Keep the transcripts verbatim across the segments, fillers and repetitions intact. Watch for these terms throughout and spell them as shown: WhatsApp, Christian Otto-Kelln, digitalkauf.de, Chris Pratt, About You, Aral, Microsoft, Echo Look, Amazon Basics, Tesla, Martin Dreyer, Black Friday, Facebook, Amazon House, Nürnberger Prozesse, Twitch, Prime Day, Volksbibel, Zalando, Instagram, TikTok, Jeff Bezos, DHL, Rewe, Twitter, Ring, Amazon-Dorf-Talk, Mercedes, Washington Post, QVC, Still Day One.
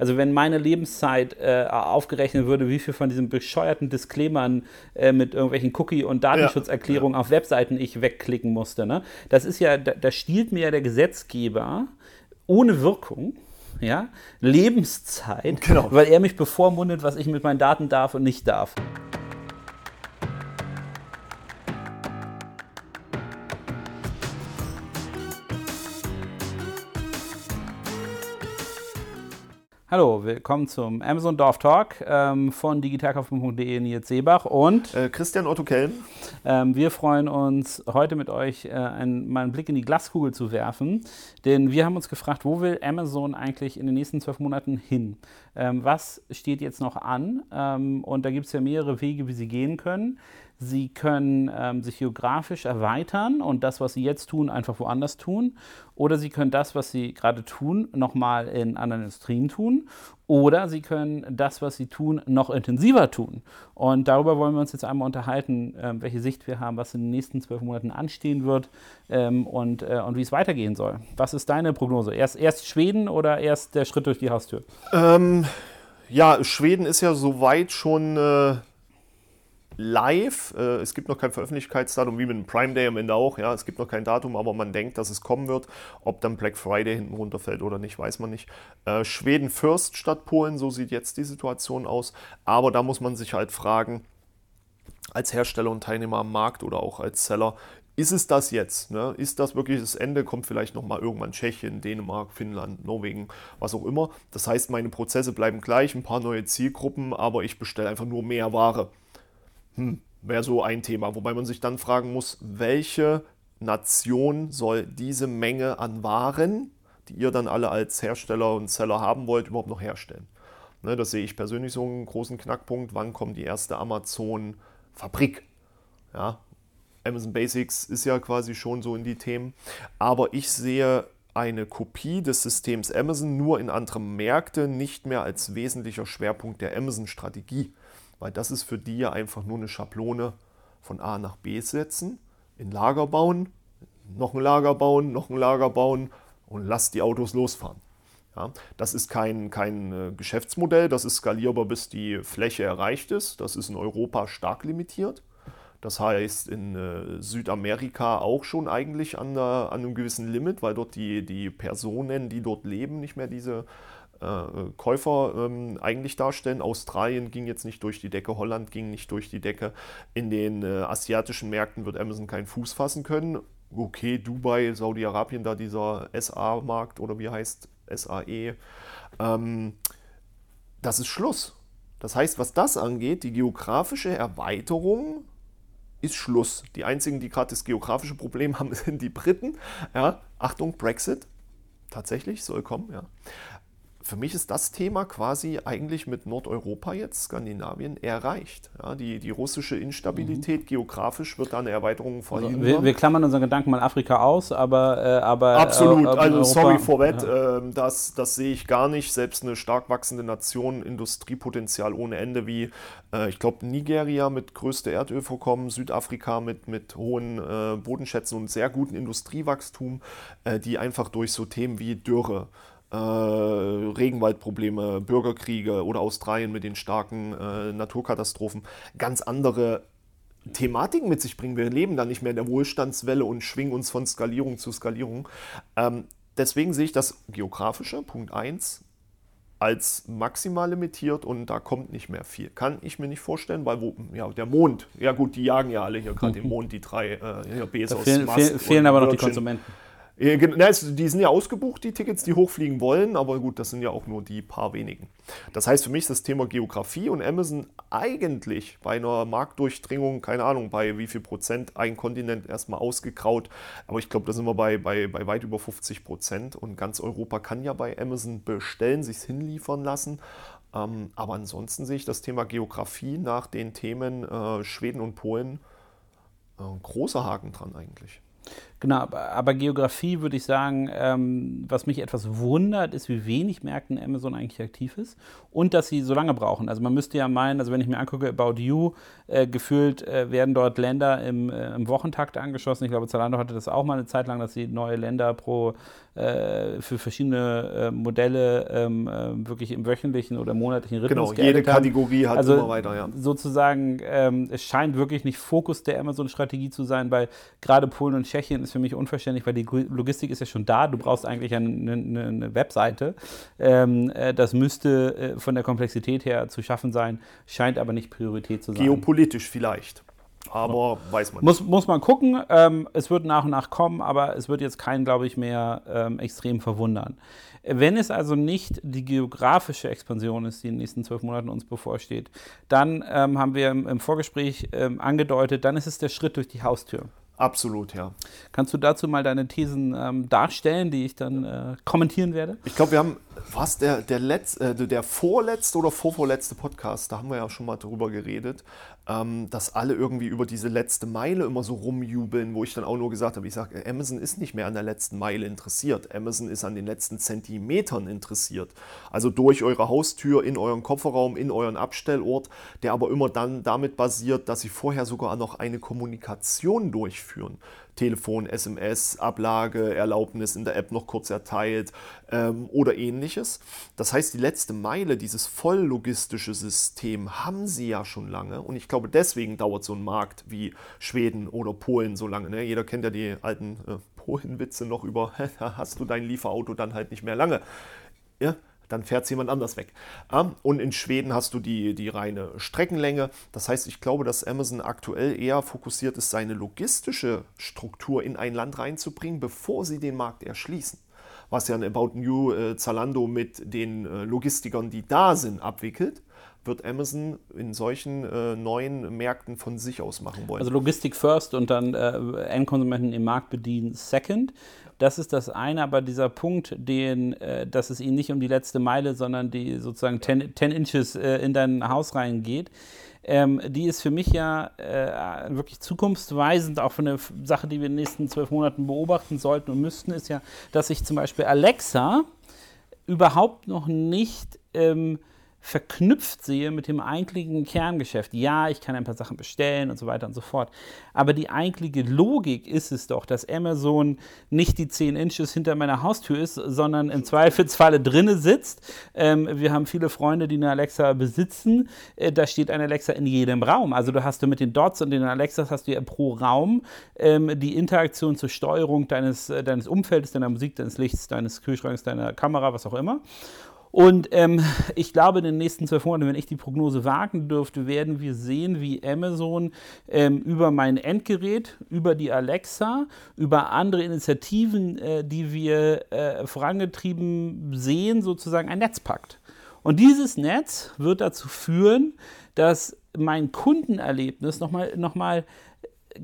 Also wenn meine Lebenszeit äh, aufgerechnet würde, wie viel von diesen bescheuerten Disclaimern äh, mit irgendwelchen Cookie- und Datenschutzerklärungen ja. auf Webseiten ich wegklicken musste, ne? Das ist ja, da, da stiehlt mir ja der Gesetzgeber ohne Wirkung, ja, Lebenszeit, genau. weil er mich bevormundet, was ich mit meinen Daten darf und nicht darf. Hallo, willkommen zum Amazon-Dorf-Talk ähm, von digitalkauf punkt de, Nils Seebach und äh, Christian Otto-Kelln. Ähm, wir freuen uns, heute mit euch äh, einen, mal einen Blick in die Glaskugel zu werfen, denn wir haben uns gefragt, wo will Amazon eigentlich in den nächsten zwölf Monaten hin? Ähm, was steht jetzt noch an? Ähm, und da gibt es ja mehrere Wege, wie sie gehen können. Sie können ähm, sich geografisch erweitern und das, was sie jetzt tun, einfach woanders tun. Oder sie können das, was sie gerade tun, nochmal in anderen Industrien tun. Oder sie können das, was sie tun, noch intensiver tun. Und darüber wollen wir uns jetzt einmal unterhalten, ähm, welche Sicht wir haben, was in den nächsten zwölf Monaten anstehen wird ähm, und, äh, und wie es weitergehen soll. Was ist deine Prognose? Erst, erst Schweden oder erst der Schritt durch die Haustür? Ähm, ja, Schweden ist ja soweit schon... Äh live. Es gibt noch kein Veröffentlichkeitsdatum, wie mit dem Prime Day am Ende auch. Ja, es gibt noch kein Datum, aber man denkt, dass es kommen wird. Ob dann Black Friday hinten runterfällt oder nicht, weiß man nicht. Äh, Schweden first statt Polen, so sieht jetzt die Situation aus. Aber da muss man sich halt fragen, als Hersteller und Teilnehmer am Markt oder auch als Seller, ist es das jetzt? Ne? Ist das wirklich das Ende? Kommt vielleicht nochmal irgendwann Tschechien, Dänemark, Finnland, Norwegen, was auch immer. Das heißt, meine Prozesse bleiben gleich, ein paar neue Zielgruppen, aber ich bestelle einfach nur mehr Ware. Hm, wäre so ein Thema, wobei man sich dann fragen muss, welche Nation soll diese Menge an Waren, die ihr dann alle als Hersteller und Seller haben wollt, überhaupt noch herstellen? Ne, das sehe ich persönlich so einen großen Knackpunkt. Wann kommt die erste Amazon-Fabrik? Ja, Amazon Basics ist ja quasi schon so in die Themen. Aber ich sehe eine Kopie des Systems Amazon nur in andere Märkte nicht mehr als wesentlicher Schwerpunkt der Amazon-Strategie. Weil das ist für die ja einfach nur eine Schablone von A nach B setzen, in Lager bauen, noch ein Lager bauen, noch ein Lager bauen und lasst die Autos losfahren. Ja, das ist kein, kein Geschäftsmodell, das ist skalierbar, bis die Fläche erreicht ist. Das ist in Europa stark limitiert. Das heißt in Südamerika auch schon eigentlich an, der, an einem gewissen Limit, weil dort die, die Personen, die dort leben, nicht mehr diese... Käufer ähm, eigentlich darstellen. Australien ging jetzt nicht durch die Decke, Holland ging nicht durch die Decke. In den äh, asiatischen Märkten wird Amazon keinen Fuß fassen können. Okay, Dubai, Saudi-Arabien, da dieser S A-Markt oder wie heißt S A E. Ähm, das ist Schluss. Das heißt, was das angeht, die geografische Erweiterung ist Schluss. Die einzigen, die gerade das geografische Problem haben, sind die Briten. Ja, Achtung, Brexit. Tatsächlich, soll kommen, ja. Für mich ist das Thema quasi eigentlich mit Nordeuropa jetzt, Skandinavien, erreicht. Ja, die, die russische Instabilität mhm. geografisch wird da eine Erweiterung verhindert. Also wir, wir klammern unseren Gedanken mal Afrika aus, aber... Äh, aber absolut, äh, also sorry for that, ja. äh, das, das sehe ich gar nicht. Selbst eine stark wachsende Nation, Industriepotenzial ohne Ende wie, äh, ich glaube, Nigeria mit größte Erdölvorkommen, Südafrika mit, mit hohen äh, Bodenschätzen und sehr guten Industriewachstum, äh, die einfach durch so Themen wie Dürre, Äh, Regenwaldprobleme, Bürgerkriege oder Australien mit den starken äh, Naturkatastrophen ganz andere Thematiken mit sich bringen. Wir leben da nicht mehr in der Wohlstandswelle und schwingen uns von Skalierung zu Skalierung. Ähm, deswegen sehe ich das geografische, Punkt eins, als maximal limitiert und da kommt nicht mehr viel. Kann ich mir nicht vorstellen, weil wo, ja, der Mond, ja gut, die jagen ja alle hier gerade den Mond, die drei äh, Bezos, da fehlen, Musk fehlen aber noch die Konsumenten. Die sind ja ausgebucht, die Tickets, die hochfliegen wollen, aber gut, das sind ja auch nur die paar wenigen. Das heißt, für mich ist das Thema Geografie und Amazon eigentlich bei einer Marktdurchdringung, keine Ahnung, bei wie viel Prozent ein Kontinent erstmal ausgekraut, aber ich glaube, da sind wir bei, bei, bei weit über fünfzig Prozent und ganz Europa kann ja bei Amazon bestellen, sich es hinliefern lassen. Ähm, aber ansonsten sehe ich das Thema Geografie nach den Themen äh, Schweden und Polen äh, großer Haken dran eigentlich. Genau, aber Geografie würde ich sagen, ähm, was mich etwas wundert, ist, wie wenig Märkten Amazon eigentlich aktiv ist und dass sie so lange brauchen. Also man müsste ja meinen, also wenn ich mir angucke, About You, äh, gefühlt äh, werden dort Länder im, äh, im Wochentakt angeschossen. Ich glaube, Zalando hatte das auch mal eine Zeit lang, dass sie neue Länder pro, äh, für verschiedene äh, Modelle ähm, äh, wirklich im wöchentlichen oder monatlichen Rhythmus geändert haben. Genau, jede Kategorie hat also immer weiter, ja. Sozusagen, ähm, es scheint wirklich nicht Fokus der Amazon-Strategie zu sein, weil gerade Polen und Tschechien ist für mich unverständlich, weil die Logistik ist ja schon da, du brauchst eigentlich eine, eine, eine Webseite. Ähm, das müsste von der Komplexität her zu schaffen sein, scheint aber nicht Priorität zu sein. Geopolitisch vielleicht, aber so. Weiß man nicht. Muss, muss man gucken, ähm, es wird nach und nach kommen, aber es wird jetzt keinen, glaube ich, mehr ähm, extrem verwundern. Wenn es also nicht die geografische Expansion ist, die in den nächsten zwölf Monaten uns bevorsteht, dann ähm, haben wir im, im Vorgespräch ähm, angedeutet, dann ist es der Schritt durch die Haustür. Absolut, ja. Kannst du dazu mal deine Thesen ähm, darstellen, die ich dann äh, kommentieren werde? Ich glaube, wir haben fast der, der, Letz-, äh, der vorletzte oder vorvorletzte Podcast, da haben wir ja schon mal drüber geredet, ähm, dass alle irgendwie über diese letzte Meile immer so rumjubeln, wo ich dann auch nur gesagt habe, ich sage, Amazon ist nicht mehr an der letzten Meile interessiert, Amazon ist an den letzten Zentimetern interessiert. Also durch eure Haustür, in euren Kofferraum, in euren Abstellort, der aber immer dann damit basiert, dass sie vorher sogar noch eine Kommunikation durchführen. Führen. Telefon, S M S, Ablage, Erlaubnis in der App noch kurz erteilt ähm, oder ähnliches. Das heißt, die letzte Meile, dieses volllogistische System haben sie ja schon lange und ich glaube, deswegen dauert so ein Markt wie Schweden oder Polen so lange. Ne? Jeder kennt ja die alten äh, Polen-Witze noch über, da hast du dein Lieferauto dann halt nicht mehr lange. Ja? Dann fährt es jemand anders weg. Und in Schweden hast du die, die reine Streckenlänge. Das heißt, ich glaube, dass Amazon aktuell eher fokussiert ist, seine logistische Struktur in ein Land reinzubringen, bevor sie den Markt erschließen. Was ja in About You äh, Zalando mit den äh, Logistikern, die da sind, abwickelt, wird Amazon in solchen äh, neuen Märkten von sich aus machen wollen. Also Logistik first und dann äh, Endkonsumenten im Markt bedienen second. Das ist das eine, aber dieser Punkt, den, äh, dass es ihnen nicht um die letzte Meile, sondern die sozusagen ten inches äh, in dein Haus reingeht, ähm, die ist für mich ja äh, wirklich zukunftsweisend, auch für eine Sache, die wir in den nächsten zwölf Monaten beobachten sollten und müssten, ist ja, dass sich zum Beispiel Alexa überhaupt noch nicht ähm, verknüpft sehe mit dem eigentlichen Kerngeschäft. Ja, ich kann ein paar Sachen bestellen und so weiter und so fort. Aber die eigentliche Logik ist es doch, dass Amazon nicht die zehn Inches hinter meiner Haustür ist, sondern im Zweifelsfalle drinne sitzt. Ähm, wir haben viele Freunde, die eine Alexa besitzen. Äh, da steht eine Alexa in jedem Raum. Also du hast du mit den Dots und den Alexas hast du ja pro Raum ähm, die Interaktion zur Steuerung deines, deines Umfeldes, deiner Musik, deines Lichts, deines Kühlschranks, deiner Kamera, was auch immer. Und ähm, ich glaube, in den nächsten zwölf Monaten, wenn ich die Prognose wagen dürfte, werden wir sehen, wie Amazon ähm, über mein Endgerät, über die Alexa, über andere Initiativen, äh, die wir äh, vorangetrieben sehen, sozusagen ein Netz packt. Und dieses Netz wird dazu führen, dass mein Kundenerlebnis nochmal, nochmal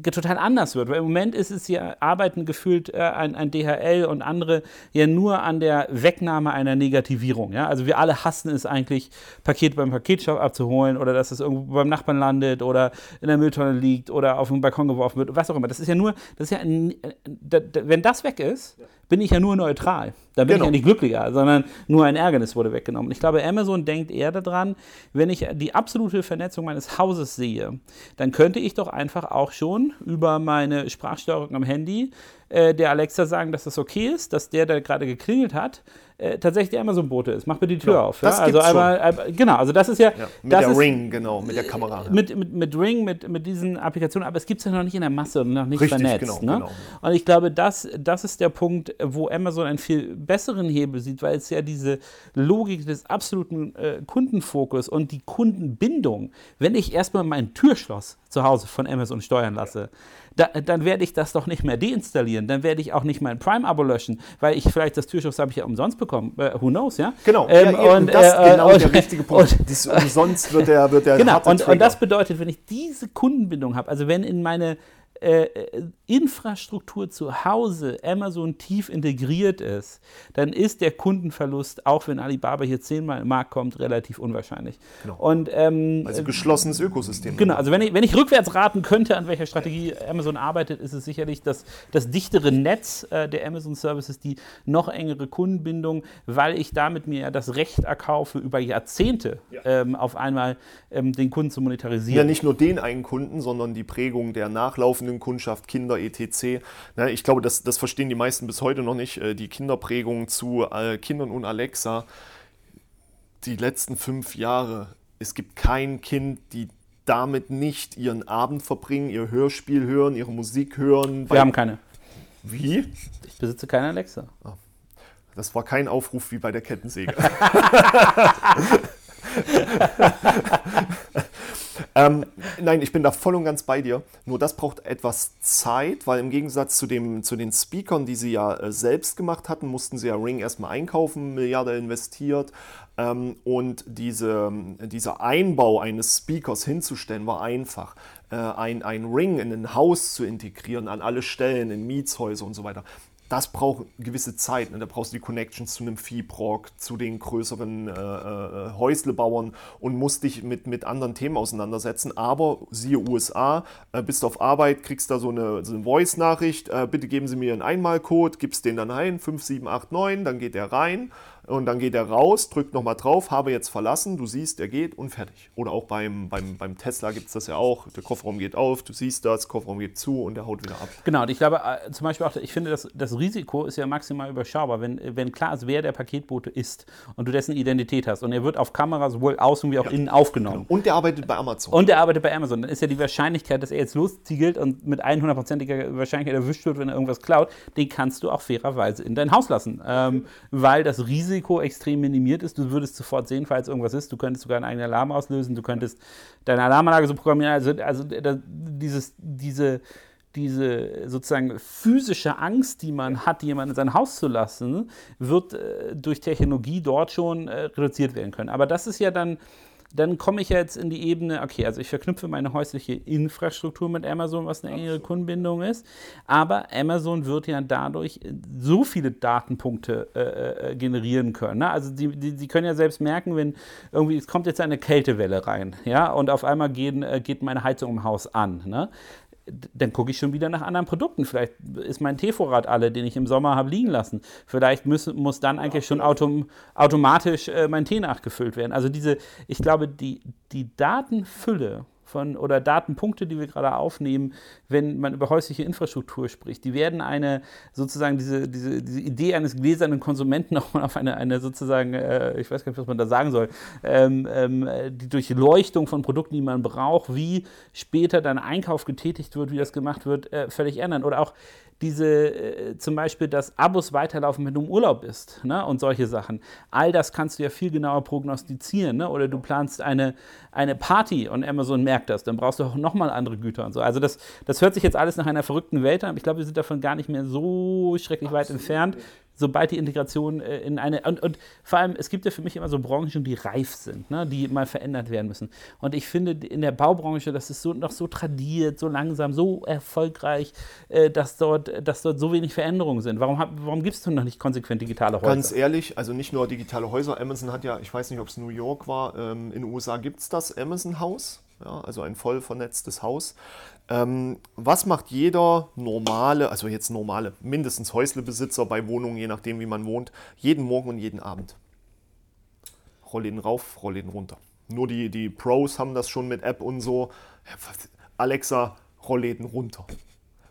total anders wird, weil im Moment ist es ja, arbeiten gefühlt äh, ein, ein D H L und andere ja nur an der Wegnahme einer Negativierung, ja, also wir alle hassen es eigentlich, Paket beim Paketshop abzuholen oder dass es irgendwo beim Nachbarn landet oder in der Mülltonne liegt oder auf den Balkon geworfen wird, was auch immer, das ist ja nur, das ist ja ein, da, da, wenn das weg ist, bin ich ja nur neutral, da bin genau. ich ja nicht glücklicher, sondern nur ein Ärgernis wurde weggenommen. Ich glaube, Amazon denkt eher daran, wenn ich die absolute Vernetzung meines Hauses sehe, dann könnte ich doch einfach auch schon über meine Sprachsteuerung am Handy äh, der Alexa sagen, dass das okay ist, dass der, der gerade geklingelt hat, Äh, tatsächlich der Amazon-Bote ist. Mach mir die Tür ja, auf. Ja? Das also einmal, einmal, genau, also das ist ja... ja mit das der ist, Ring, genau, mit der Kamera. Ja. Mit, mit, mit Ring, mit, mit diesen Applikationen, aber es gibt es ja noch nicht in der Masse und noch nicht richtig, vernetzt. Genau, ne? Genau. Und ich glaube, das, das ist der Punkt, wo Amazon einen viel besseren Hebel sieht, weil es ja diese Logik des absoluten äh, Kundenfokus und die Kundenbindung, wenn ich erstmal mein Türschloss zu Hause von Amazon steuern lasse, da, dann werde ich das doch nicht mehr deinstallieren, dann werde ich auch nicht mein Prime-Abo löschen, weil ich vielleicht das Türschloss habe ich ja umsonst bekommen, äh, who knows, ja? Genau, ähm, ja, und, das ist äh, genau und, der richtige Punkt, und, Dies, umsonst wird der, wird der genau, harte Trigger. Und das bedeutet, wenn ich diese Kundenbindung habe, also wenn in meine äh, Infrastruktur zu Hause Amazon tief integriert ist, dann ist der Kundenverlust, auch wenn Alibaba hier zehnmal im Markt kommt, relativ unwahrscheinlich. Genau. Und, ähm, also geschlossenes Ökosystem. Genau, also wenn ich, wenn ich rückwärts raten könnte, an welcher Strategie Amazon arbeitet, ist es sicherlich das, das dichtere Netz äh, der Amazon Services, die noch engere Kundenbindung, weil ich damit mir das Recht erkaufe, über Jahrzehnte ja. ähm, auf einmal ähm, den Kunden zu monetarisieren. Ja, nicht nur den einen Kunden, sondern die Prägung der nachlaufenden Kundschaft, Kinder et cetera. Ich glaube, das, das verstehen die meisten bis heute noch nicht. Die Kinderprägung zu Kindern und Alexa, die letzten fünf Jahre, es gibt kein Kind, die damit nicht ihren Abend verbringen, ihr Hörspiel hören, ihre Musik hören. Wir haben keine. Wie? Ich besitze keine Alexa. Das war kein Aufruf wie bei der Kettensäge. Ähm, nein, ich bin da voll und ganz bei dir. Nur das braucht etwas Zeit, weil im Gegensatz zu, dem, zu den Speakern, die sie ja äh, selbst gemacht hatten, mussten sie ja Ring erstmal einkaufen, Milliarden investiert. Ähm, und diese, dieser Einbau eines Speakers hinzustellen war einfach. Äh, ein, ein Ring in ein Haus zu integrieren, an alle Stellen, in Mietshäuser und so weiter. Das braucht gewisse Zeit. Ne? Da brauchst du die Connections zu einem Viehbrock, zu den größeren äh, äh, Häuslebauern und musst dich mit, mit anderen Themen auseinandersetzen. Aber siehe U S A, äh, bist auf Arbeit, kriegst da so eine, so eine Voice-Nachricht, äh, bitte geben Sie mir einen Einmalcode, gibst den dann ein, fünf sieben acht neun, dann geht er rein und dann geht er raus, drückt nochmal drauf, habe jetzt verlassen, du siehst, er geht und fertig. Oder auch beim, beim, beim Tesla gibt es das ja auch, der Kofferraum geht auf, du siehst das, Kofferraum geht zu und der haut wieder ab. Genau, und ich glaube äh, zum Beispiel auch, ich finde, das, das Risiko ist ja maximal überschaubar, wenn, wenn klar ist, wer der Paketbote ist und du dessen Identität hast und er wird auf Kamera sowohl außen wie auch ja. innen aufgenommen. Genau. Und der arbeitet bei Amazon. Und der arbeitet bei Amazon. Dann ist ja die Wahrscheinlichkeit, dass er jetzt losziegelt und mit hundertprozentiger Wahrscheinlichkeit erwischt wird, wenn er irgendwas klaut, den kannst du auch fairerweise in dein Haus lassen, ähm, weil das Risiko extrem minimiert ist. Du würdest sofort sehen, falls irgendwas ist. Du könntest sogar einen eigenen Alarm auslösen. Du könntest deine Alarmanlage so programmieren. Also, also da, dieses, diese... diese sozusagen physische Angst, die man hat, jemanden in sein Haus zu lassen, wird äh, durch Technologie dort schon äh, reduziert werden können. Aber das ist ja dann, dann komme ich ja jetzt in die Ebene, okay, also ich verknüpfe meine häusliche Infrastruktur mit Amazon, was eine engere Kundenbindung ist, aber Amazon wird ja dadurch so viele Datenpunkte äh, äh, generieren können. Ne? Also die, die, die können ja selbst merken, wenn irgendwie, es kommt jetzt eine Kältewelle rein, ja, und auf einmal gehen, äh, geht meine Heizung im Haus an, ne? Dann gucke ich schon wieder nach anderen Produkten. Vielleicht ist mein Teevorrat alle, den ich im Sommer habe liegen lassen. Vielleicht muss, muss dann eigentlich schon autom- automatisch äh, mein Tee nachgefüllt werden. Also diese, ich glaube, die, die Datenfülle von oder Datenpunkte, die wir gerade aufnehmen, wenn man über häusliche Infrastruktur spricht, die werden eine sozusagen diese, diese, diese Idee eines gläsernen Konsumenten nochmal auf eine, eine sozusagen, äh, ich weiß gar nicht, was man da sagen soll, ähm, ähm, die Durchleuchtung von Produkten, die man braucht, wie später dann Einkauf getätigt wird, wie das gemacht wird, äh, völlig ändern. Oder auch diese, äh, zum Beispiel, dass Abos weiterlaufen, wenn du im Urlaub bist, ne? Und solche Sachen. All das kannst du ja viel genauer prognostizieren, ne? Oder du planst eine, eine Party und Amazon merkt das, dann brauchst du auch nochmal andere Güter und so. Also das, das hört sich jetzt alles nach einer verrückten Welt an, aber ich glaube, wir sind davon gar nicht mehr so schrecklich Absolut. Weit entfernt, sobald die Integration äh, in eine, und, und vor allem, es gibt ja für mich immer so Branchen, die reif sind, ne? Die mal verändert werden müssen. Und ich finde, in der Baubranche, das ist so, noch so tradiert, so langsam, so erfolgreich, äh, dass dort dass dort so wenig Veränderungen sind. Warum, warum gibt es denn noch nicht konsequent digitale Häuser? Ganz ehrlich, also nicht nur digitale Häuser. Amazon hat ja, ich weiß nicht, ob es New York war, ähm, in den U S A gibt es das Amazon House, ja, also ein voll vernetztes Haus. Ähm, was macht jeder normale, also jetzt normale, mindestens Häuslebesitzer bei Wohnungen, je nachdem wie man wohnt, jeden Morgen und jeden Abend? Rollläden rauf, Rollläden runter. Nur die, die Pros haben das schon mit App und so. Alexa, Rollläden runter.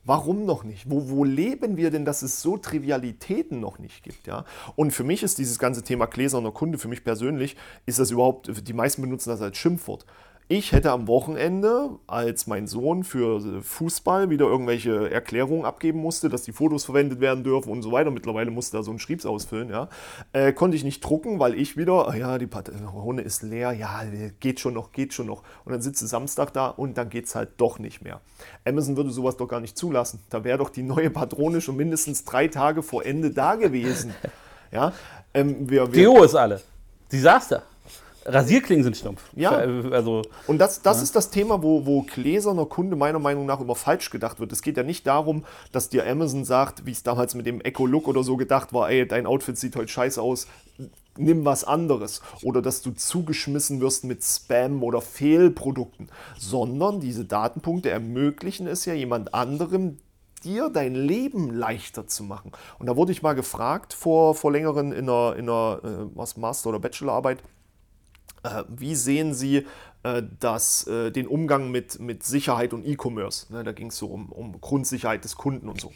Warum noch nicht? Wo, wo leben wir denn, dass es so Trivialitäten noch nicht gibt? Ja? Und für mich ist dieses ganze Thema gläserner Kunde, für mich persönlich, ist das überhaupt, die meisten benutzen das als Schimpfwort. Ich hätte am Wochenende, als mein Sohn für Fußball wieder irgendwelche Erklärungen abgeben musste, dass die Fotos verwendet werden dürfen und so weiter, mittlerweile musste er so einen Schriebs ausfüllen, ja, äh, konnte ich nicht drucken, weil ich wieder, ja, die Patrone ist leer, ja, geht schon noch, geht schon noch. Und dann sitze Samstag da und dann geht es halt doch nicht mehr. Amazon würde sowas doch gar nicht zulassen. Da wäre doch die neue Patrone schon mindestens drei Tage vor Ende da gewesen. Ja? Ähm, wir, wir, Deo ist alle. Desaster. Rasierklingen sind stumpf. Ja. Also, und das, das ja. ist das Thema, wo, wo gläserner Kunde meiner Meinung nach immer falsch gedacht wird. Es geht ja nicht darum, dass dir Amazon sagt, wie es damals mit dem Echo Look oder so gedacht war, ey, dein Outfit sieht heute scheiße aus, nimm was anderes. Oder dass du zugeschmissen wirst mit Spam oder Fehlprodukten. Sondern diese Datenpunkte ermöglichen es ja jemand anderem, dir dein Leben leichter zu machen. Und da wurde ich mal gefragt vor, vor längerem in einer, in einer äh, Master- oder Bachelorarbeit, äh, wie sehen Sie äh, das, äh, den Umgang mit, mit Sicherheit und E-Commerce? Ne, da ging es so um, um Grundsicherheit des Kunden und so.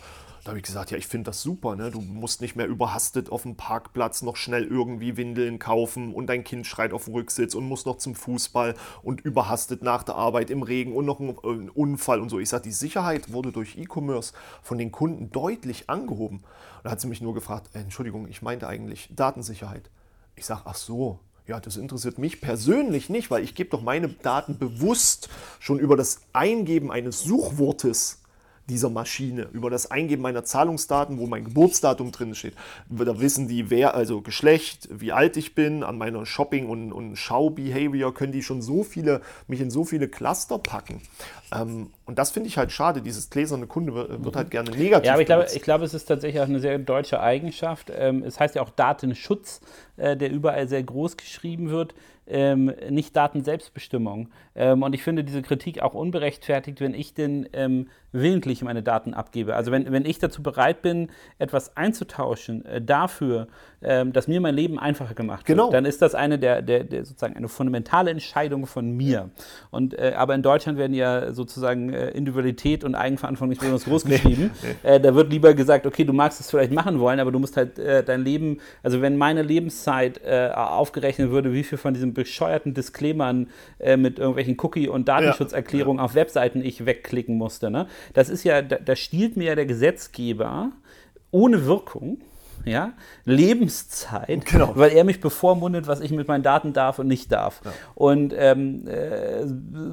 Da habe ich gesagt, ja, ich finde das super, ne? Du musst nicht mehr überhastet auf dem Parkplatz noch schnell irgendwie Windeln kaufen und dein Kind schreit auf dem Rücksitz und muss noch zum Fußball und überhastet nach der Arbeit im Regen und noch ein Unfall und so. Ich sage, die Sicherheit wurde durch E-Commerce von den Kunden deutlich angehoben. Und da hat sie mich nur gefragt, Entschuldigung, ich meinte eigentlich Datensicherheit. Ich sage, ach so. Ja, das interessiert mich persönlich nicht, weil ich gebe doch meine Daten bewusst schon über das Eingeben eines Suchwortes dieser Maschine, über das Eingeben meiner Zahlungsdaten, wo mein Geburtsdatum drin steht. Da wissen die, wer, also Geschlecht, wie alt ich bin, an meiner Shopping- und, und Schau-Behavior können die schon so viele, mich in so viele Cluster packen. Ähm, und das finde ich halt schade. Dieses gläserne Kunde wird, wird halt gerne negativ. Ja, aber ich glaube, ich glaube, es ist tatsächlich auch eine sehr deutsche Eigenschaft. Ähm, es heißt ja auch Datenschutz, äh, der überall sehr groß geschrieben wird. Ähm, nicht Datenselbstbestimmung. Ähm, und ich finde diese Kritik auch ungerechtfertigt, wenn ich denn ähm, willentlich meine Daten abgebe. Also wenn, wenn ich dazu bereit bin, etwas einzutauschen äh, dafür, ähm, dass mir mein Leben einfacher gemacht wird, genau, dann ist das eine der, der, der sozusagen eine fundamentale Entscheidung von mir. Und, äh, aber in Deutschland werden ja sozusagen äh, Individualität und Eigenverantwortung nicht besonders groß geschrieben. Nee, nee. Äh, da wird lieber gesagt, okay, du magst es vielleicht machen wollen, aber du musst halt äh, dein Leben, also wenn meine Lebenszeit äh, aufgerechnet würde, wie viel von diesem bescheuerten Disclaimern äh, mit irgendwelchen Cookie- und Datenschutzerklärungen ja, ja. auf Webseiten ich wegklicken musste. Ne? Das ist ja, da, da stiehlt mir ja der Gesetzgeber ohne Wirkung, ja, Lebenszeit, genau, weil er mich bevormundet, was ich mit meinen Daten darf und nicht darf. Ja. Und ähm, äh,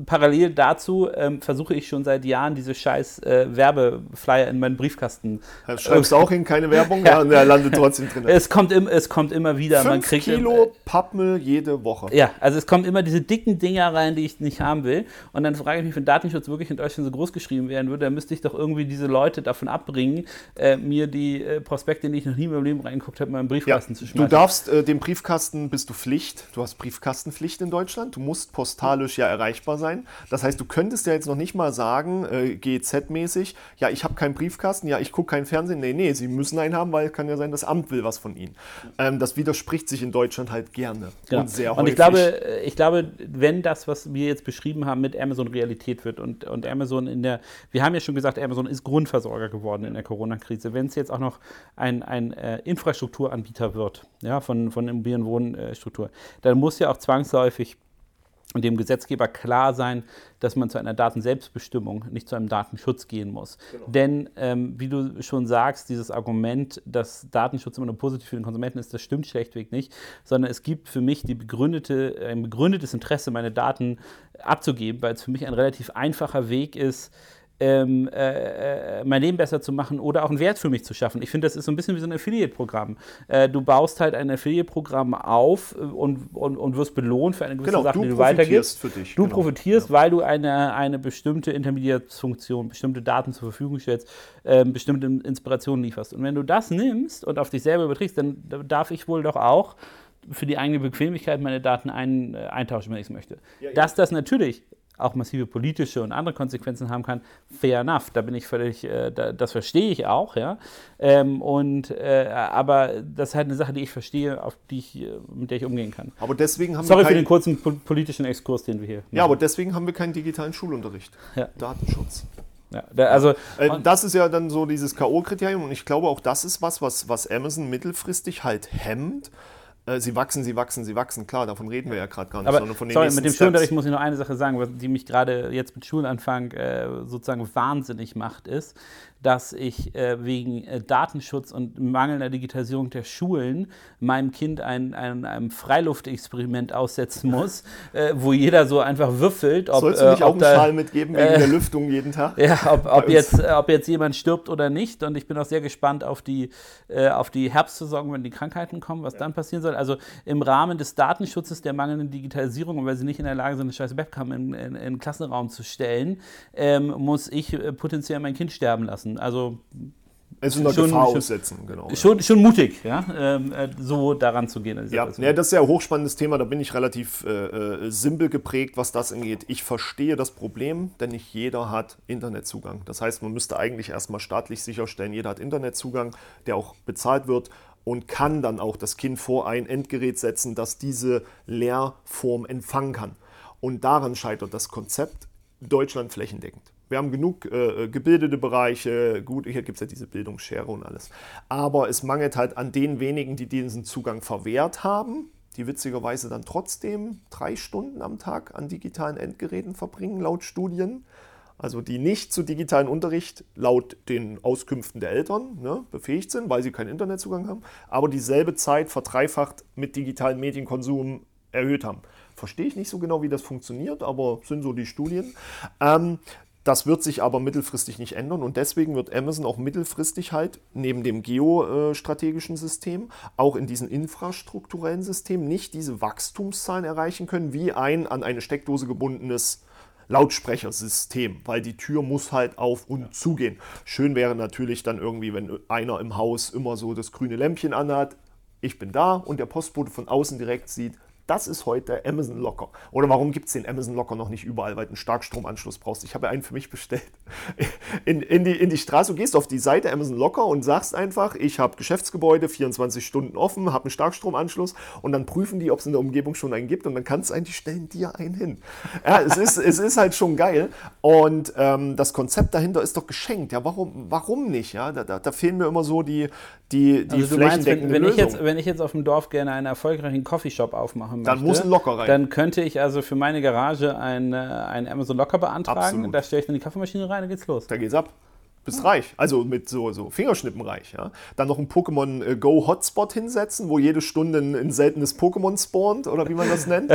parallel dazu ähm, versuche ich schon seit Jahren diese scheiß äh, Werbeflyer in meinen Briefkasten. Da schreibst du auch hin, keine Werbung, ja, und er landet trotzdem drin. Es kommt, im, es kommt immer wieder. Fünf man kriegt Kilo im, äh, Pappmüll jede Woche. Ja, also es kommen immer diese dicken Dinger rein, die ich nicht haben will. Und dann frage ich mich, wenn Datenschutz wirklich in Deutschland so groß geschrieben werden würde, dann müsste ich doch irgendwie diese Leute davon abbringen, äh, mir die äh, Prospekte, die ich noch nie mehr Leben reingeguckt habe, meinen Briefkasten ja, zu schmeißen. Du darfst äh, den Briefkasten, bist du Pflicht. Du hast Briefkastenpflicht in Deutschland. Du musst postalisch ja erreichbar sein. Das heißt, du könntest ja jetzt noch nicht mal sagen, äh, G E Z-mäßig, ja, ich habe keinen Briefkasten, ja, ich gucke keinen Fernsehen. Nee, nee, sie müssen einen haben, weil kann ja sein, das Amt will was von ihnen. Ähm, das widerspricht sich in Deutschland halt gerne genau. und sehr häufig. Und ich glaube, ich glaube, wenn das, was wir jetzt beschrieben haben, mit Amazon Realität wird und, und Amazon in der, wir haben ja schon gesagt, Amazon ist Grundversorger geworden in der Corona-Krise. Wenn es jetzt auch noch ein, ein Infrastrukturanbieter wird, ja, von, von Immobilien-Wohnstruktur, dann muss ja auch zwangsläufig dem Gesetzgeber klar sein, dass man zu einer Datenselbstbestimmung, nicht zu einem Datenschutz gehen muss. Genau. Denn, ähm, wie du schon sagst, dieses Argument, dass Datenschutz immer nur positiv für den Konsumenten ist, das stimmt schlechtweg nicht, sondern es gibt für mich die begründete, ein begründetes Interesse, meine Daten abzugeben, weil es für mich ein relativ einfacher Weg ist, Ähm, äh, mein Leben besser zu machen oder auch einen Wert für mich zu schaffen. Ich finde, das ist so ein bisschen wie so ein Affiliate-Programm. Äh, du baust halt ein Affiliate-Programm auf und, und, und wirst belohnt für eine gewisse genau, Sache, die du weitergibst. Für dich, du genau. profitierst, ja. weil du eine, eine bestimmte Intermediärsfunktion, bestimmte Daten zur Verfügung stellst, äh, bestimmte Inspirationen lieferst. Und wenn du das nimmst und auf dich selber überträgst, dann darf ich wohl doch auch für die eigene Bequemlichkeit meine Daten ein, äh, eintauschen, wenn ich es möchte. Ja, ja. Dass das natürlich auch massive politische und andere Konsequenzen haben kann, fair enough, da bin ich völlig, äh, da, das verstehe ich auch, ja, ähm, und, äh, aber das ist halt eine Sache, die ich verstehe, auf die ich, mit der ich umgehen kann. Aber deswegen haben Sorry wir kein... für den kurzen po- politischen Exkurs, den wir hier machen. Ja, aber deswegen haben wir keinen digitalen Schulunterricht. Ja. Datenschutz. Ja, da, also, das ist ja dann so dieses K O-Kriterium und ich glaube auch, das ist was, was, was Amazon mittelfristig halt hemmt. Sie wachsen, sie wachsen, sie wachsen. Klar, davon reden wir ja gerade gar nicht. Aber von den sorry, mit dem Schulunterricht muss ich noch eine Sache sagen, die mich gerade jetzt mit Schulanfang äh, sozusagen wahnsinnig macht, ist, dass ich äh, wegen äh, Datenschutz und mangelnder Digitalisierung der Schulen meinem Kind ein, ein, einem Freiluftexperiment aussetzen muss, äh, wo jeder so einfach würfelt. Ob, Sollst du nicht äh, auch einen Schal mitgeben wegen äh, der Lüftung jeden Tag? Ja, ob, ob, jetzt, ob jetzt jemand stirbt oder nicht. Und ich bin auch sehr gespannt auf die, äh, auf die Herbstsaison, wenn die Krankheiten kommen, was ja. dann passieren soll. digital, also im Rahmen des Datenschutzes, der mangelnden Digitalisierung, und weil sie nicht in der Lage sind, eine scheiß Webcam in, in, in den Klassenraum zu stellen, ähm, muss ich äh, potenziell mein Kind sterben lassen. Also es unter Gefahr schon, aussetzen, genau. Schon, schon mutig, ja, ähm, so daran zu gehen. Ja, ja, das ist ja ein hochspannendes Thema, da bin ich relativ äh, simpel geprägt, was das angeht. Ich verstehe das Problem, denn nicht jeder hat Internetzugang. Das heißt, man müsste eigentlich erstmal staatlich sicherstellen, jeder hat Internetzugang, der auch bezahlt wird und kann dann auch das Kind vor ein Endgerät setzen, das diese Lehrform empfangen kann. Und daran scheitert das Konzept Deutschland flächendeckend. Wir haben genug äh, gebildete Bereiche, gut, hier gibt es ja diese Bildungsschere und alles. Aber es mangelt halt an den wenigen, die diesen Zugang verwehrt haben, die witzigerweise dann trotzdem drei Stunden am Tag an digitalen Endgeräten verbringen, laut Studien. Also die nicht zu digitalen Unterricht laut den Auskünften der Eltern, ne, befähigt sind, weil sie keinen Internetzugang haben, aber dieselbe Zeit verdreifacht mit digitalen Medienkonsum erhöht haben. Verstehe ich nicht so genau, wie das funktioniert, aber sind so die Studien. Ähm, Das wird sich aber mittelfristig nicht ändern und deswegen wird Amazon auch mittelfristig halt neben dem geostrategischen System auch in diesen infrastrukturellen Systemen nicht diese Wachstumszahlen erreichen können wie ein an eine Steckdose gebundenes Lautsprechersystem, weil die Tür muss halt auf und zugehen. Schön wäre natürlich dann irgendwie, wenn einer im Haus immer so das grüne Lämpchen anhat, ich bin da, und der Postbote von außen direkt sieht, das ist heute der Amazon Locker. Oder warum gibt es den Amazon Locker noch nicht überall, weil du einen Starkstromanschluss brauchst? Ich habe einen für mich bestellt. In, in, die, in die Straße, du gehst auf die Seite Amazon Locker und sagst einfach, ich habe Geschäftsgebäude, vierundzwanzig Stunden offen, habe einen Starkstromanschluss, und dann prüfen die, ob es in der Umgebung schon einen gibt, und dann kannst du eigentlich stellen dir einen hin. Ja, es ist, es ist halt schon geil, und ähm, das Konzept dahinter ist doch geschenkt. Ja, warum, warum nicht? Ja, da, da, da fehlen mir immer so die, die, die also flächendeckende wenn, wenn Lösung. Ich jetzt, wenn ich jetzt auf dem Dorf gerne einen erfolgreichen Coffeeshop aufmache, möchte, dann muss ein Locker rein. Dann könnte ich also für meine Garage einen Amazon Locker beantragen. Absolut. Da stelle ich dann die Kaffeemaschine rein, dann geht's los. Da geht's ab. Bist ja reich. Also mit so, so Fingerschnippenreich. Ja. Dann noch einen Pokémon Go Hotspot hinsetzen, wo jede Stunde ein, ein seltenes Pokémon spawnt, oder wie man das nennt.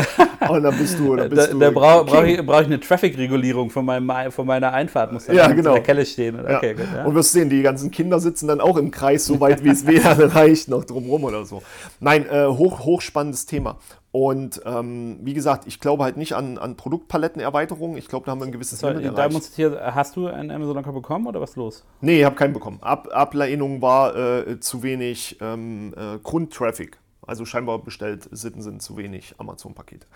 Und dann bist du. Dann bist da du da brauche brauch ich, brauch ich eine Traffic-Regulierung von, meinem, von meiner Einfahrt. Muss dann ja, genau, in der Kelle stehen. Oder? Ja. Okay, gut, ja. Und wirst sehen, die ganzen Kinder sitzen dann auch im Kreis, so weit wie es W L A N reicht, noch drumherum oder so. Nein, äh, hoch, hochspannendes Thema. Und ähm, wie gesagt, ich glaube halt nicht an, an Produktpalettenerweiterungen. Ich glaube, da haben wir ein gewisses Limit erreicht. Hier, hast du einen Amazon Locker bekommen oder was ist los? Nee, ich habe keinen bekommen. Ab, Ablehnung war äh, zu wenig ähm, äh, Grundtraffic. Also scheinbar bestellt Sitten sind zu wenig Amazon-Pakete.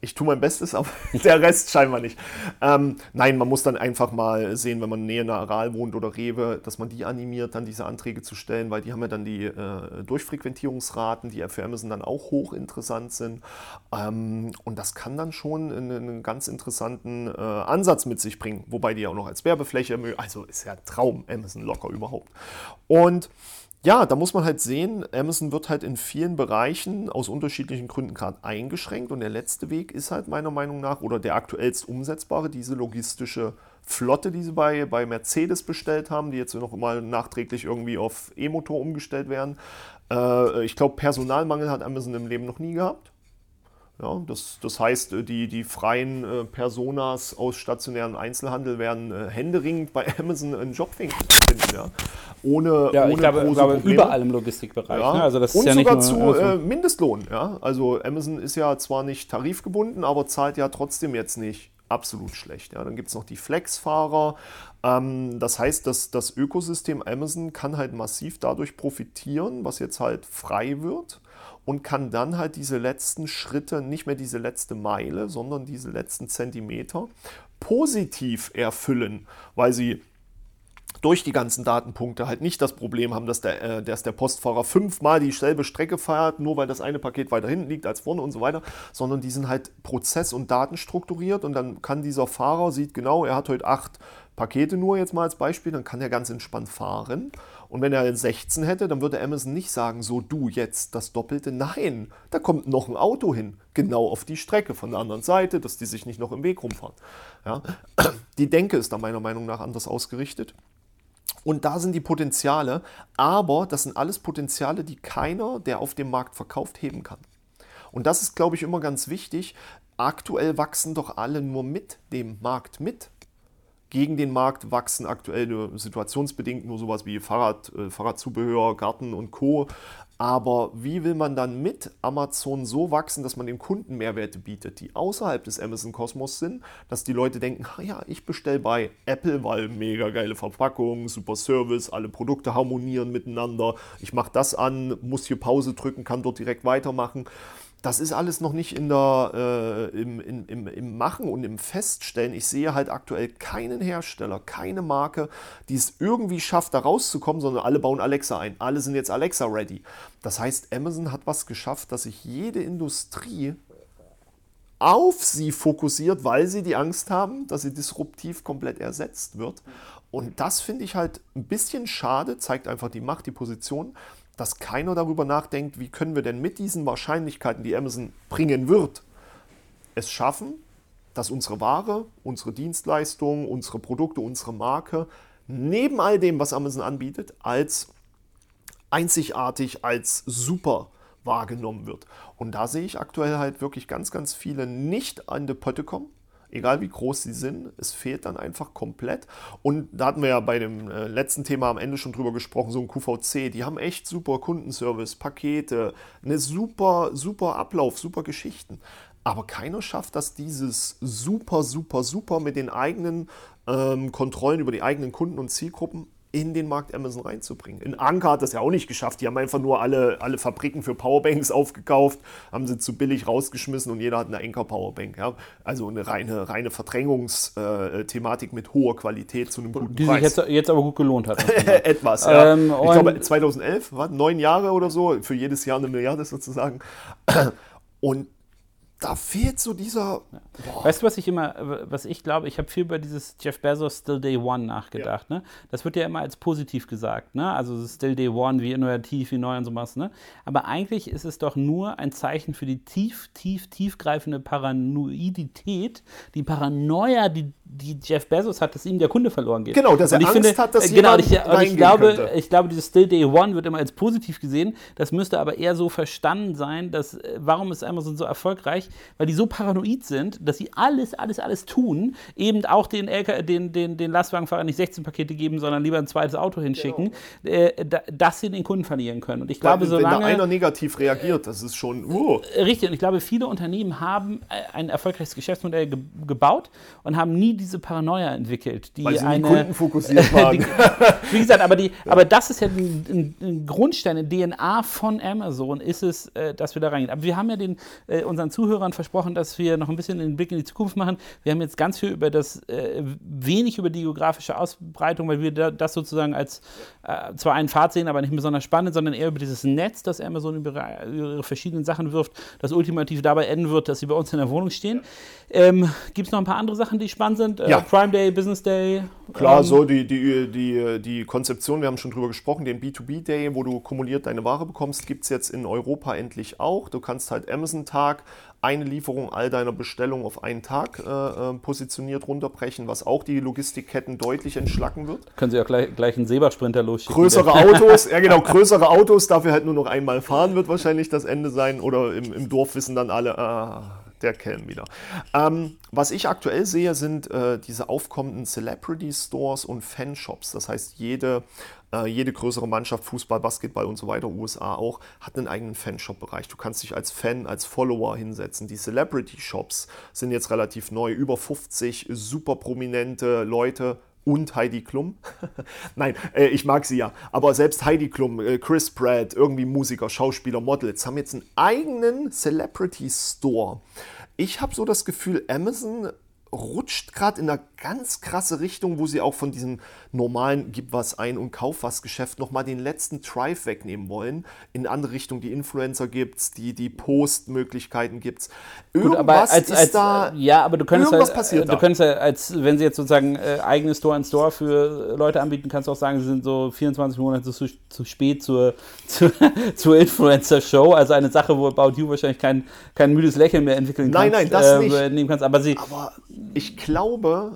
Ich tue mein Bestes, aber der Rest scheinbar nicht. Ähm, nein, man muss dann einfach mal sehen, wenn man in der Nähe einer Aral wohnt oder Rewe, dass man die animiert, dann diese Anträge zu stellen, weil die haben ja dann die äh, Durchfrequentierungsraten, die für Amazon dann auch hochinteressant sind. Ähm, und das kann dann schon einen, einen ganz interessanten äh, Ansatz mit sich bringen, wobei die ja auch noch als Werbefläche, also ist ja ein Traum, Amazon Locker überhaupt. Und ja, da muss man halt sehen, Amazon wird halt in vielen Bereichen aus unterschiedlichen Gründen gerade eingeschränkt, und der letzte Weg ist halt meiner Meinung nach, oder der aktuellst umsetzbare, diese logistische Flotte, die sie bei, bei Mercedes bestellt haben, die jetzt noch mal nachträglich irgendwie auf E-Motor umgestellt werden. Äh, ich glaube, Personalmangel hat Amazon im Leben noch nie gehabt. Ja, das, das heißt, die, die freien äh, Personas aus stationärem Einzelhandel werden äh, händeringend bei Amazon einen Job finden. Ja. Ohne, ja, ohne ich glaube, große glaube Probleme. Überall im Logistikbereich. Ja. Ne? Also das und ist ja sogar nicht nur, zu äh, Mindestlohn. Ja? Also Amazon ist ja zwar nicht tarifgebunden, aber zahlt ja trotzdem jetzt nicht absolut schlecht. Ja? Dann gibt es noch die Flexfahrer. Ähm, das heißt, dass das Ökosystem Amazon kann halt massiv dadurch profitieren, was jetzt halt frei wird. Und kann dann halt diese letzten Schritte, nicht mehr diese letzte Meile, sondern diese letzten Zentimeter positiv erfüllen, weil sie durch die ganzen Datenpunkte halt nicht das Problem haben, dass der, äh, dass der Postfahrer fünfmal dieselbe Strecke fährt, nur weil das eine Paket weiter hinten liegt als vorne und so weiter, sondern die sind halt prozess- und datenstrukturiert, und dann kann dieser Fahrer, sieht genau, er hat heute acht Pakete nur jetzt mal als Beispiel, dann kann er ganz entspannt fahren. Und wenn er sechzehn hätte, dann würde Amazon nicht sagen, so du jetzt das Doppelte. Nein, da kommt noch ein Auto hin, genau auf die Strecke von der anderen Seite, dass die sich nicht noch im Weg rumfahren. Ja? Die Denke ist da meiner Meinung nach anders ausgerichtet. Und da sind die Potenziale, aber das sind alles Potenziale, die keiner, der auf dem Markt verkauft, heben kann. Und das ist, glaube ich, immer ganz wichtig. Aktuell wachsen doch alle nur mit dem Markt mit. gegen den Markt wachsen aktuell nur situationsbedingt nur sowas wie Fahrrad, äh, Fahrradzubehör, Garten und Co. Aber wie will man dann mit Amazon so wachsen, dass man dem Kunden Mehrwerte bietet, die außerhalb des Amazon-Kosmos sind, dass die Leute denken, ja, ich bestelle bei Apple, weil mega geile Verpackung, super Service, alle Produkte harmonieren miteinander, ich mache das an, muss hier Pause drücken, kann dort direkt weitermachen. Das ist alles noch nicht in der, äh, im, im, im Machen und im Feststellen. Ich sehe halt aktuell keinen Hersteller, keine Marke, die es irgendwie schafft, da rauszukommen, sondern alle bauen Alexa ein. Alle sind jetzt Alexa-ready. Das heißt, Amazon hat was geschafft, dass sich jede Industrie auf sie fokussiert, weil sie die Angst haben, dass sie disruptiv komplett ersetzt wird. Und das finde ich halt ein bisschen schade, zeigt einfach die Macht, die Position, dass keiner darüber nachdenkt, wie können wir denn mit diesen Wahrscheinlichkeiten, die Amazon bringen wird, es schaffen, dass unsere Ware, unsere Dienstleistungen, unsere Produkte, unsere Marke neben all dem, was Amazon anbietet, als einzigartig, als super wahrgenommen wird. Und da sehe ich aktuell halt wirklich ganz, ganz viele nicht an die Pötte kommen. Egal wie groß sie sind, es fehlt dann einfach komplett. Und da hatten wir ja bei dem letzten Thema am Ende schon drüber gesprochen, so ein Q V C, die haben echt super Kundenservice, Pakete, eine super, super Ablauf, super Geschichten. Aber keiner schafft das, dieses super, super, super mit den eigenen ähm, Kontrollen über die eigenen Kunden und Zielgruppen in den Markt Amazon reinzubringen. In Anker hat das ja auch nicht geschafft. Die haben einfach nur alle, alle Fabriken für Powerbanks aufgekauft, haben sie zu billig rausgeschmissen und jeder hat eine Anker-Powerbank. Ja? Also eine reine, reine Verdrängungsthematik mit hoher Qualität zu einem guten die Preis. Die sich jetzt, jetzt aber gut gelohnt hat. Etwas, ja. Ähm, ich glaube zweitausendelf, was, neun Jahre oder so, für jedes Jahr eine Milliarde sozusagen. Und da fehlt so dieser... Boah. Weißt du, was ich immer, was ich glaube, ich habe viel über dieses Jeff Bezos Still Day One nachgedacht. Ja. Ne? Das wird ja immer als positiv gesagt. Ne? Also Still Day One, wie innovativ, wie neu und so was. Ne? Aber eigentlich ist es doch nur ein Zeichen für die tief, tief, tiefgreifende Paranoidität, die Paranoia, die, die Jeff Bezos hat, dass ihm der Kunde verloren geht. Genau, dass er Angst finde, hat, dass genau, jemand reingehen ich, ich glaube, ich glaube, dieses Still Day One wird immer als positiv gesehen. Das müsste aber eher so verstanden sein, dass warum ist Amazon so erfolgreich? Weil die so paranoid sind, dass sie alles, alles, alles tun, eben auch den, L K W, den, den, den Lastwagenfahrer nicht sechzehn Pakete geben, sondern lieber ein zweites Auto hinschicken, genau. äh, da, dass sie den Kunden verlieren können. Und ich glaube, wenn, solange, wenn da einer negativ reagiert, das ist schon... Uh. Richtig, und ich glaube, viele Unternehmen haben ein erfolgreiches Geschäftsmodell ge- gebaut und haben nie diese Paranoia entwickelt. Die Weil sie eine, kundenfokussiert waren. die, wie gesagt, aber, die, ja. aber das ist ja ein, ein Grundstein, eine D N A von Amazon ist es, dass wir da reingehen. Aber wir haben ja den, unseren Zuhörern versprochen, dass wir noch ein bisschen den Blick in die Zukunft machen. Wir haben jetzt ganz viel über das, äh, wenig über die geografische Ausbreitung, weil wir da, das sozusagen als äh, zwar einen Pfad sehen, aber nicht besonders spannend, sondern eher über dieses Netz, das Amazon über ihre verschiedenen Sachen wirft, das ultimativ dabei enden wird, dass sie bei uns in der Wohnung stehen. Ähm, Gibt es noch ein paar andere Sachen, die spannend sind? Ja. Äh, Prime Day, Business Day? Klar, ähm, so die, die, die, die Konzeption, wir haben schon drüber gesprochen, den B zwei B Day, wo du kumuliert deine Ware bekommst, gibt es jetzt in Europa endlich auch. Du kannst halt Amazon-Tag eine Lieferung all deiner Bestellungen auf einen Tag äh, positioniert runterbrechen, was auch die Logistikketten deutlich entschlacken wird. Können Sie ja gleich, gleich einen Seebach-Sprinter losschicken. Größere Autos, ja genau, größere Autos, dafür halt nur noch einmal fahren, wird wahrscheinlich das Ende sein. Oder im, im Dorf wissen dann alle, ah, der Kelln wieder. Ähm, was ich aktuell sehe, sind äh, diese aufkommenden Celebrity-Stores und Fanshops. Das heißt, jede... Jede größere Mannschaft, Fußball, Basketball und so weiter, U S A auch, hat einen eigenen Fanshop-Bereich. Du kannst dich als Fan, als Follower hinsetzen. Die Celebrity-Shops sind jetzt relativ neu. Über fünfzig super prominente Leute und Heidi Klum. Nein, äh, ich mag sie ja. Aber selbst Heidi Klum, äh, Chris Pratt, irgendwie Musiker, Schauspieler, Models, haben jetzt einen eigenen Celebrity-Store. Ich habe so das Gefühl, Amazon rutscht gerade in eine ganz krasse Richtung, wo sie auch von diesem normalen Gib was ein und Kauf was Geschäft nochmal den letzten Drive wegnehmen wollen. In andere Richtung, die Influencer gibt's, die, die Post-Möglichkeiten gibt's. Irgendwas Gut, aber als, ist als, da, ja, aber du könntest irgendwas halt, passiert du da. Könntest halt, als, wenn sie jetzt sozusagen äh, eigene Store-in-Store für Leute anbieten, kannst du auch sagen, sie sind so vierundzwanzig Monate zu, zu spät zur, zu, zur Influencer-Show. Also eine Sache, wo About You wahrscheinlich kein, kein müdes Lächeln mehr entwickeln nein, kannst. Nein, nein, das äh, nicht. Nehmen kannst. Aber, sie, aber ich glaube,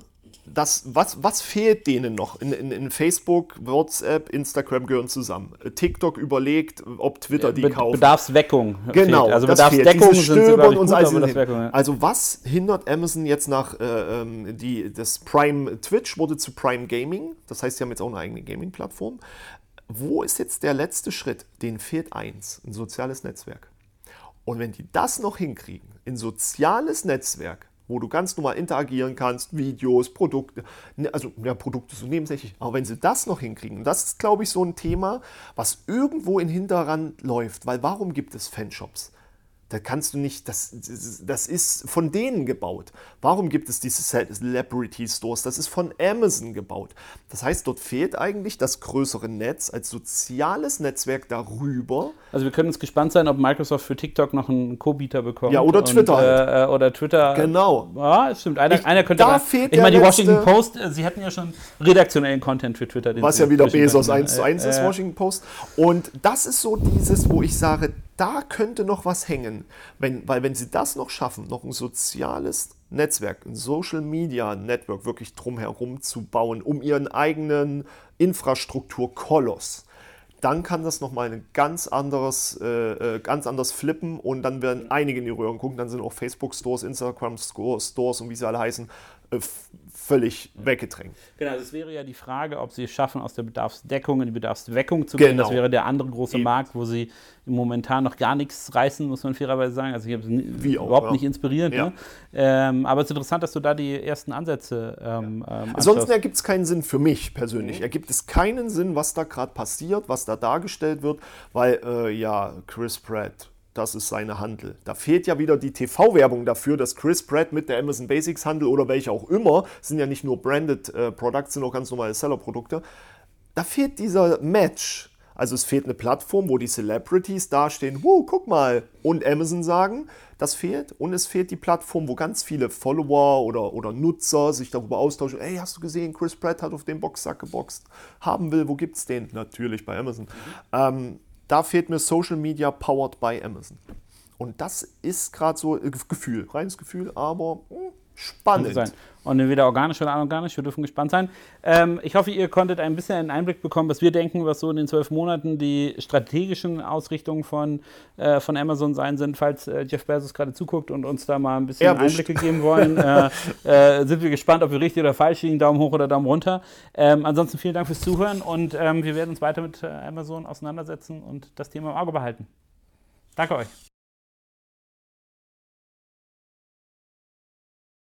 das, was, was fehlt denen noch? In, in, in Facebook, WhatsApp, Instagram gehören zusammen. TikTok überlegt, ob Twitter die Be- kauft. Bedarfsweckung. Genau, fehlt. Also Bedarfsdeckung sind sie, glaube ich, gut, aber Bedarfsweckung, ja. Also was hindert Amazon jetzt nach, äh, die, das Prime, Twitch wurde zu Prime Gaming, das heißt, sie haben jetzt auch eine eigene Gaming-Plattform. Wo ist jetzt der letzte Schritt? Denen fehlt eins, ein soziales Netzwerk. Und wenn die das noch hinkriegen, ein soziales Netzwerk, wo du ganz normal interagieren kannst, Videos, Produkte, also ja, Produkte so nebensächlich, aber wenn sie das noch hinkriegen, das ist, glaube ich, so ein Thema, was irgendwo in Hinterrand läuft, weil warum gibt es Fanshops? Da kannst du nicht, das, das ist von denen gebaut. Warum gibt es diese Celebrity Stores? Das ist von Amazon gebaut. Das heißt, dort fehlt eigentlich das größere Netz als soziales Netzwerk darüber. Also wir können uns gespannt sein, ob Microsoft für TikTok noch einen Co-Bieter bekommt. Ja, oder Twitter. Und, halt. äh, oder Twitter. Genau. Ja, stimmt. Einer, ich, einer könnte da mal, fehlt ich meine, die letzte, Washington Post, sie hatten ja schon redaktionellen Content für Twitter. Den was ja wieder Bezos eins zu eins äh, ist, Washington Post. Und das ist so dieses, wo ich sage, da könnte noch was hängen, wenn, weil wenn sie das noch schaffen, noch ein soziales Netzwerk, ein Social Media Network wirklich drumherum zu bauen, um ihren eigenen Infrastrukturkoloss, dann kann das nochmal ein ganz anderes, äh, ganz anders flippen und dann werden einige in die Röhren gucken, dann sind auch Facebook-Stores, Instagram-Stores und wie sie alle heißen, völlig weggedrängt. Genau, also es wäre ja die Frage, ob sie es schaffen, aus der Bedarfsdeckung in die Bedarfsweckung zu gehen. Genau. Das wäre der andere große Eben. Markt, wo sie momentan noch gar nichts reißen, muss man fairerweise sagen. Also ich habe es Wie überhaupt auch, ja. nicht inspiriert. Ja. Ne? Ähm, aber es ist interessant, dass du da die ersten Ansätze ähm, ja. ähm, Ansonsten ergibt es keinen Sinn für mich persönlich. Mhm. Ergibt es keinen Sinn, was da gerade passiert, was da dargestellt wird, weil äh, ja, Chris Pratt, das ist seine Handel. Da fehlt ja wieder die T V-Werbung dafür, dass Chris Pratt mit der Amazon Basics Handel oder welche auch immer, sind ja nicht nur Branded äh, Products, sind auch ganz normale Seller-Produkte. Da fehlt dieser Match. Also es fehlt eine Plattform, wo die Celebrities dastehen, wow, guck mal, und Amazon sagen, das fehlt. Und es fehlt die Plattform, wo ganz viele Follower oder, oder Nutzer sich darüber austauschen. Hey, hast du gesehen, Chris Pratt hat auf den Boxsack geboxt, haben will, wo gibt's den? Natürlich bei Amazon. Mhm. Ähm, Da fehlt mir Social Media powered by Amazon. Und das ist gerade so äh, Gefühl, reines Gefühl, aber mh, spannend. Sein. Und entweder organisch oder anorganisch, wir dürfen gespannt sein. Ähm, ich hoffe, ihr konntet ein bisschen einen Einblick bekommen, was wir denken, was so in den zwölf Monaten die strategischen Ausrichtungen von, äh, von Amazon sein sind. Falls äh, Jeff Bezos gerade zuguckt und uns da mal ein bisschen Erwischt. Einblicke geben wollen, äh, äh, sind wir gespannt, ob wir richtig oder falsch liegen, Daumen hoch oder Daumen runter. Ähm, ansonsten vielen Dank fürs Zuhören und ähm, wir werden uns weiter mit äh, Amazon auseinandersetzen und das Thema im Auge behalten. Danke euch.